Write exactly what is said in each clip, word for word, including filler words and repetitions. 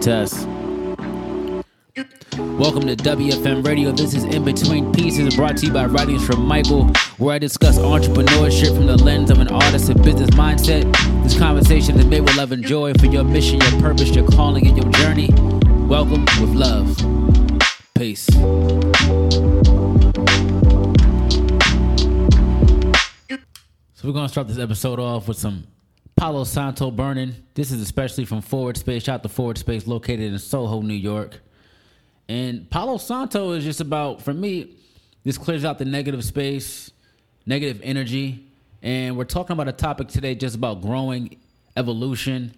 test. Welcome to W F M Radio. This is In Between Pieces, brought to you by Writings from Michael, where I discuss entrepreneurship from the lens of an artist and business mindset. This conversation is made with love and joy for your mission, your purpose, your calling, and your journey. Welcome with love. Peace. So we're going to start this episode off with some Palo Santo burning. This is especially from Forward Space. Shout out to Forward Space, located in Soho, New York. And Palo Santo is just about, for me, this clears out the negative space, negative energy. And we're talking about a topic today just about growing, evolution,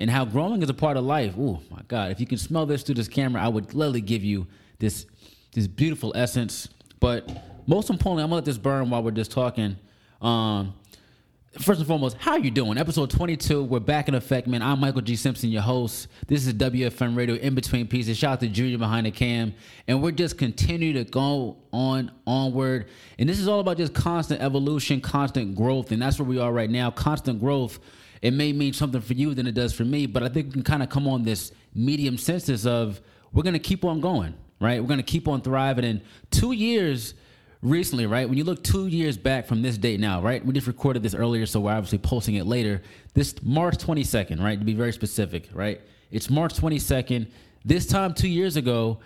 and how growing is a part of life. Oh, my God. If you can smell this through this camera, I would gladly give you this, this beautiful essence. But most importantly, I'm going to let this burn while we're just talking. Um, first and foremost, how you doing? Episode twenty-two, we're back in effect, man. I'm Michael G. Simpson, your host. This is W F M Radio, In Between Pieces. Shout out to Junior behind the cam. And we're just continue to go on, onward. And this is all about just constant evolution, constant growth. And that's where we are right now, constant growth. It may mean something for you than it does for me, but I think we can kind of come on this medium census of we're going to keep on going, right? We're going to keep on thriving. And two years recently, right, when you look two years back from this date now, right, we just recorded this earlier, so we're obviously posting it later. This March twenty-second, right, to be very specific, right? It's March twenty-second. This time two years ago,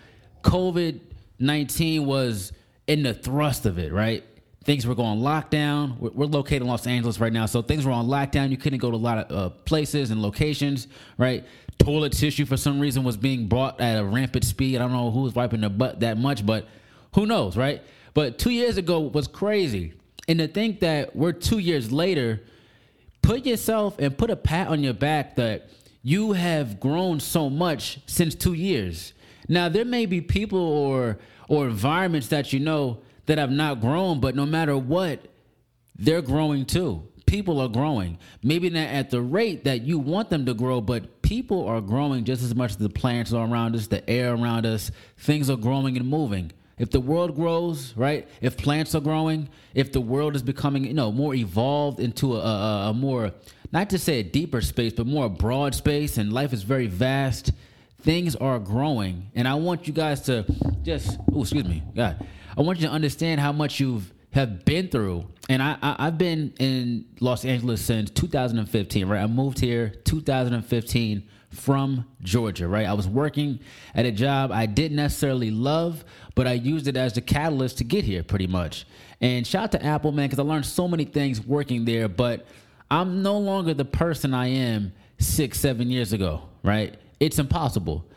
COVID nineteen was in the thrust of it, right? Things were going lockdown. We're, we're located in Los Angeles right now, so things were on lockdown. You couldn't go to a lot of uh, places and locations, right? Toilet tissue, for some reason, was being brought at a rampant speed. I don't know who was wiping their butt that much, but who knows, right? But two years ago was crazy. And to think that we're two years later, put yourself and put a pat on your back that you have grown so much since two years. Now, there may be people or or environments that you know that have not grown, but no matter what, they're growing too. People are growing. Maybe not at the rate that you want them to grow, but people are growing just as much as the plants are around us, the air around us. Things are growing and moving. If the world grows, right, if plants are growing, if the world is becoming, you know, more evolved into a, a, a more, not to say a deeper space, but more a broad space, and life is very vast, things are growing. And I want you guys to just, oh, excuse me, God. I want you to understand how much you've have been through. And I, I, I've been in Los Angeles since two thousand fifteen, right? I moved here two thousand fifteen from Georgia, right? I was working at a job I didn't necessarily love, but I used it as the catalyst to get here pretty much. And shout out to Apple, man, because I learned so many things working there, but I'm no longer the person I am six, seven years ago, right? It's impossible.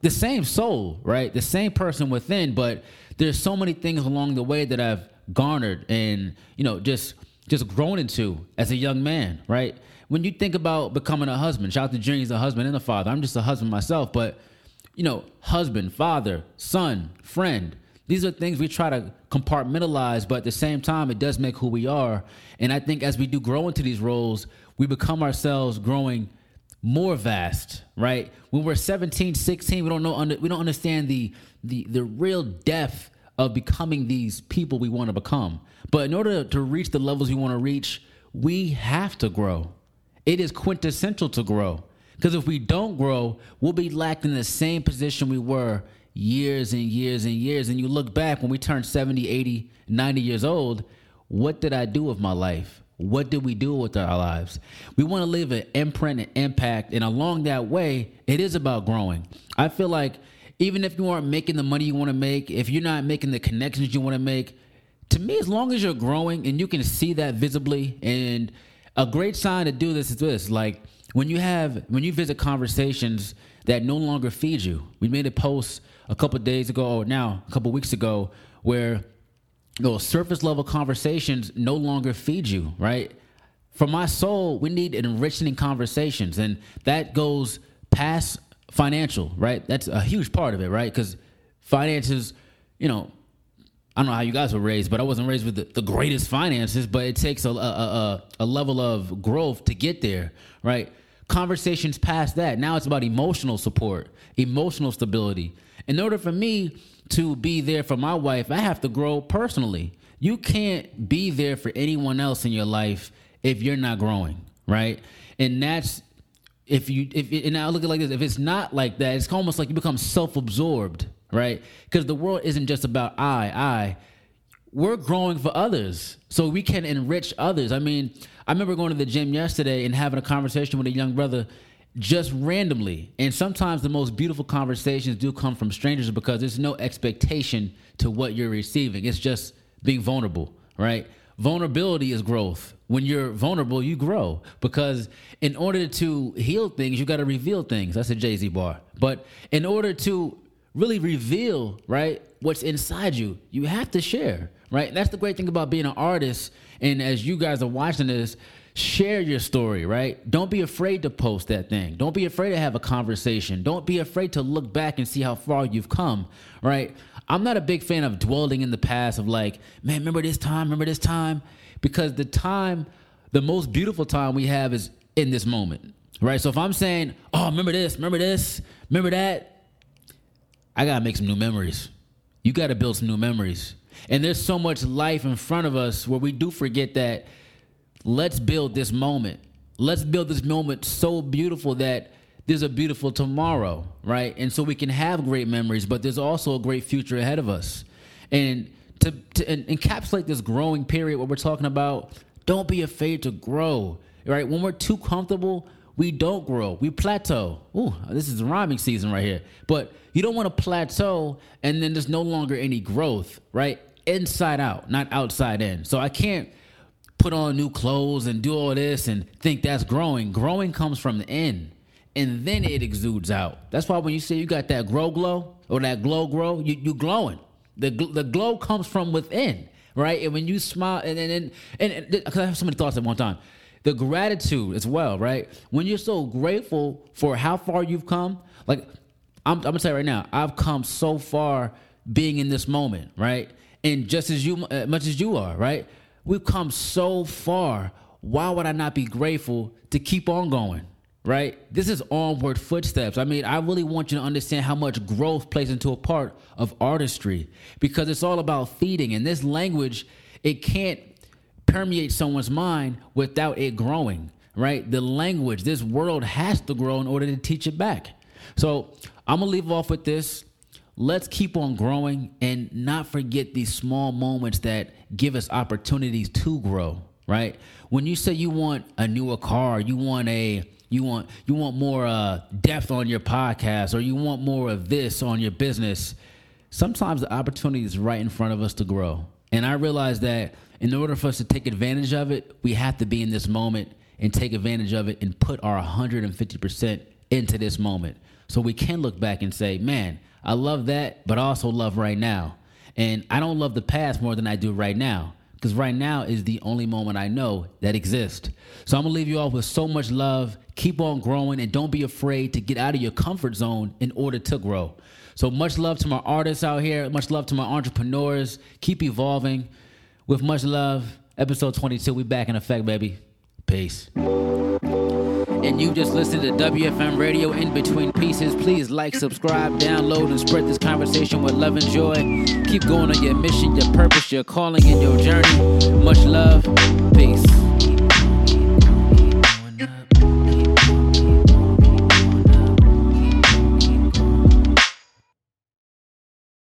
The same soul, right? The same person within, but there's so many things along the way that I've garnered and, you know, just just grown into as a young man, right? When you think about becoming a husband, shout out to James, a husband and a father. I'm just a husband myself, but, you know, husband, father, son, friend. These are things we try to compartmentalize, but at the same time, it does make who we are. And I think as we do grow into these roles, we become ourselves growing more vast, right? When we're seventeen, sixteen, we don't know, we don't understand the the the real depth of becoming these people we want to become. But in order to reach the levels we want to reach, we have to grow. It is quintessential to grow. Because if we don't grow, we'll be locked in the same position we were years and years and years. And you look back when we turned seventy, eighty, ninety years old, what did I do with my life? What did we do with our lives? We want to leave an imprint and impact. And along that way, it is about growing. I feel like even if you aren't making the money you want to make, if you're not making the connections you want to make, to me, as long as you're growing and you can see that visibly, and a great sign to do this is this, like when you have, when you visit conversations that no longer feed you. We made a post a couple of days ago, or now a couple of weeks ago, where those surface level conversations no longer feed you, right? For my soul, we need enriching conversations, and that goes past financial, right? That's a huge part of it, right? Because finances, you know, I don't know how you guys were raised, but I wasn't raised with the, the greatest finances, but it takes a, a, a, a level of growth to get there, right? Conversations past that. Now it's about emotional support, emotional stability. In order for me to be there for my wife, I have to grow personally. You can't be there for anyone else in your life if you're not growing, right? And that's if you if it, and I look at it like this, if it's not like that, it's almost like you become self-absorbed, right? Because the world isn't just about I, I. We're growing for others, so we can enrich others. I mean, I remember going to the gym yesterday and having a conversation with a young brother just randomly. And sometimes the most beautiful conversations do come from strangers because there's no expectation to what you're receiving. It's just being vulnerable, right? Vulnerability is growth. When you're vulnerable, you grow, because in order to heal things, you got to reveal things. That's a Jay-Z bar. But in order to really reveal, right, what's inside you, you have to share, right? And that's the great thing about being an artist. And as you guys are watching this, share your story, right? Don't be afraid to post that thing. Don't be afraid to have a conversation. Don't be afraid to look back and see how far you've come, right? I'm not a big fan of dwelling in the past of like, man, remember this time, remember this time? Because the time, the most beautiful time we have is in this moment, right? So if I'm saying, oh, remember this, remember this, remember that, I got to make some new memories. You got to build some new memories. And there's so much life in front of us where we do forget that. Let's build this moment. Let's build this moment so beautiful that there's a beautiful tomorrow, right? And so we can have great memories, but there's also a great future ahead of us. And to, to and encapsulate this growing period, what we're talking about, don't be afraid to grow, right? When we're too comfortable, we don't grow. We plateau. Ooh, this is the rhyming season right here. But you don't want to plateau and then there's no longer any growth, right? Inside out, not outside in. So I can't put on new clothes and do all this and think that's growing. Growing comes from the end, and then it exudes out. That's why when you say you got that grow glow or that glow grow, you, you glowing. The the glow comes from within, right? And when you smile, and and and, and, and 'cause I have so many thoughts at one time. The gratitude as well, right? When you're so grateful for how far you've come, like I'm, I'm gonna tell you right now, I've come so far being in this moment, right? And just as you, uh, much as you are, right? We've come so far. Why would I not be grateful to keep on going, right? This is onward footsteps. I mean, I really want you to understand how much growth plays into a part of artistry, because it's all about feeding. And this language, it can't permeate someone's mind without it growing, right? The language, this world has to grow in order to teach it back. So I'm going to leave off with this. Let's keep on growing and not forget these small moments that give us opportunities to grow, right? When you say you want a newer car, you want a you want you want more uh, depth on your podcast, or you want more of this on your business, sometimes the opportunity is right in front of us to grow. And I realize that in order for us to take advantage of it, we have to be in this moment and take advantage of it and put our one hundred fifty percent into this moment. So we can look back and say, man, I love that, but I also love right now. And I don't love the past more than I do right now, because right now is the only moment I know that exists. So I'm going to leave you off with so much love. Keep on growing, and don't be afraid to get out of your comfort zone in order to grow. So much love to my artists out here. Much love to my entrepreneurs. Keep evolving. With much love, episode twenty-two. We back in effect, baby. Peace. And you just listened to W F M Radio In Between Pieces. Please like, subscribe, download, and spread this conversation with love and joy. Keep going on your mission, your purpose, your calling, and your journey. Much love. Peace.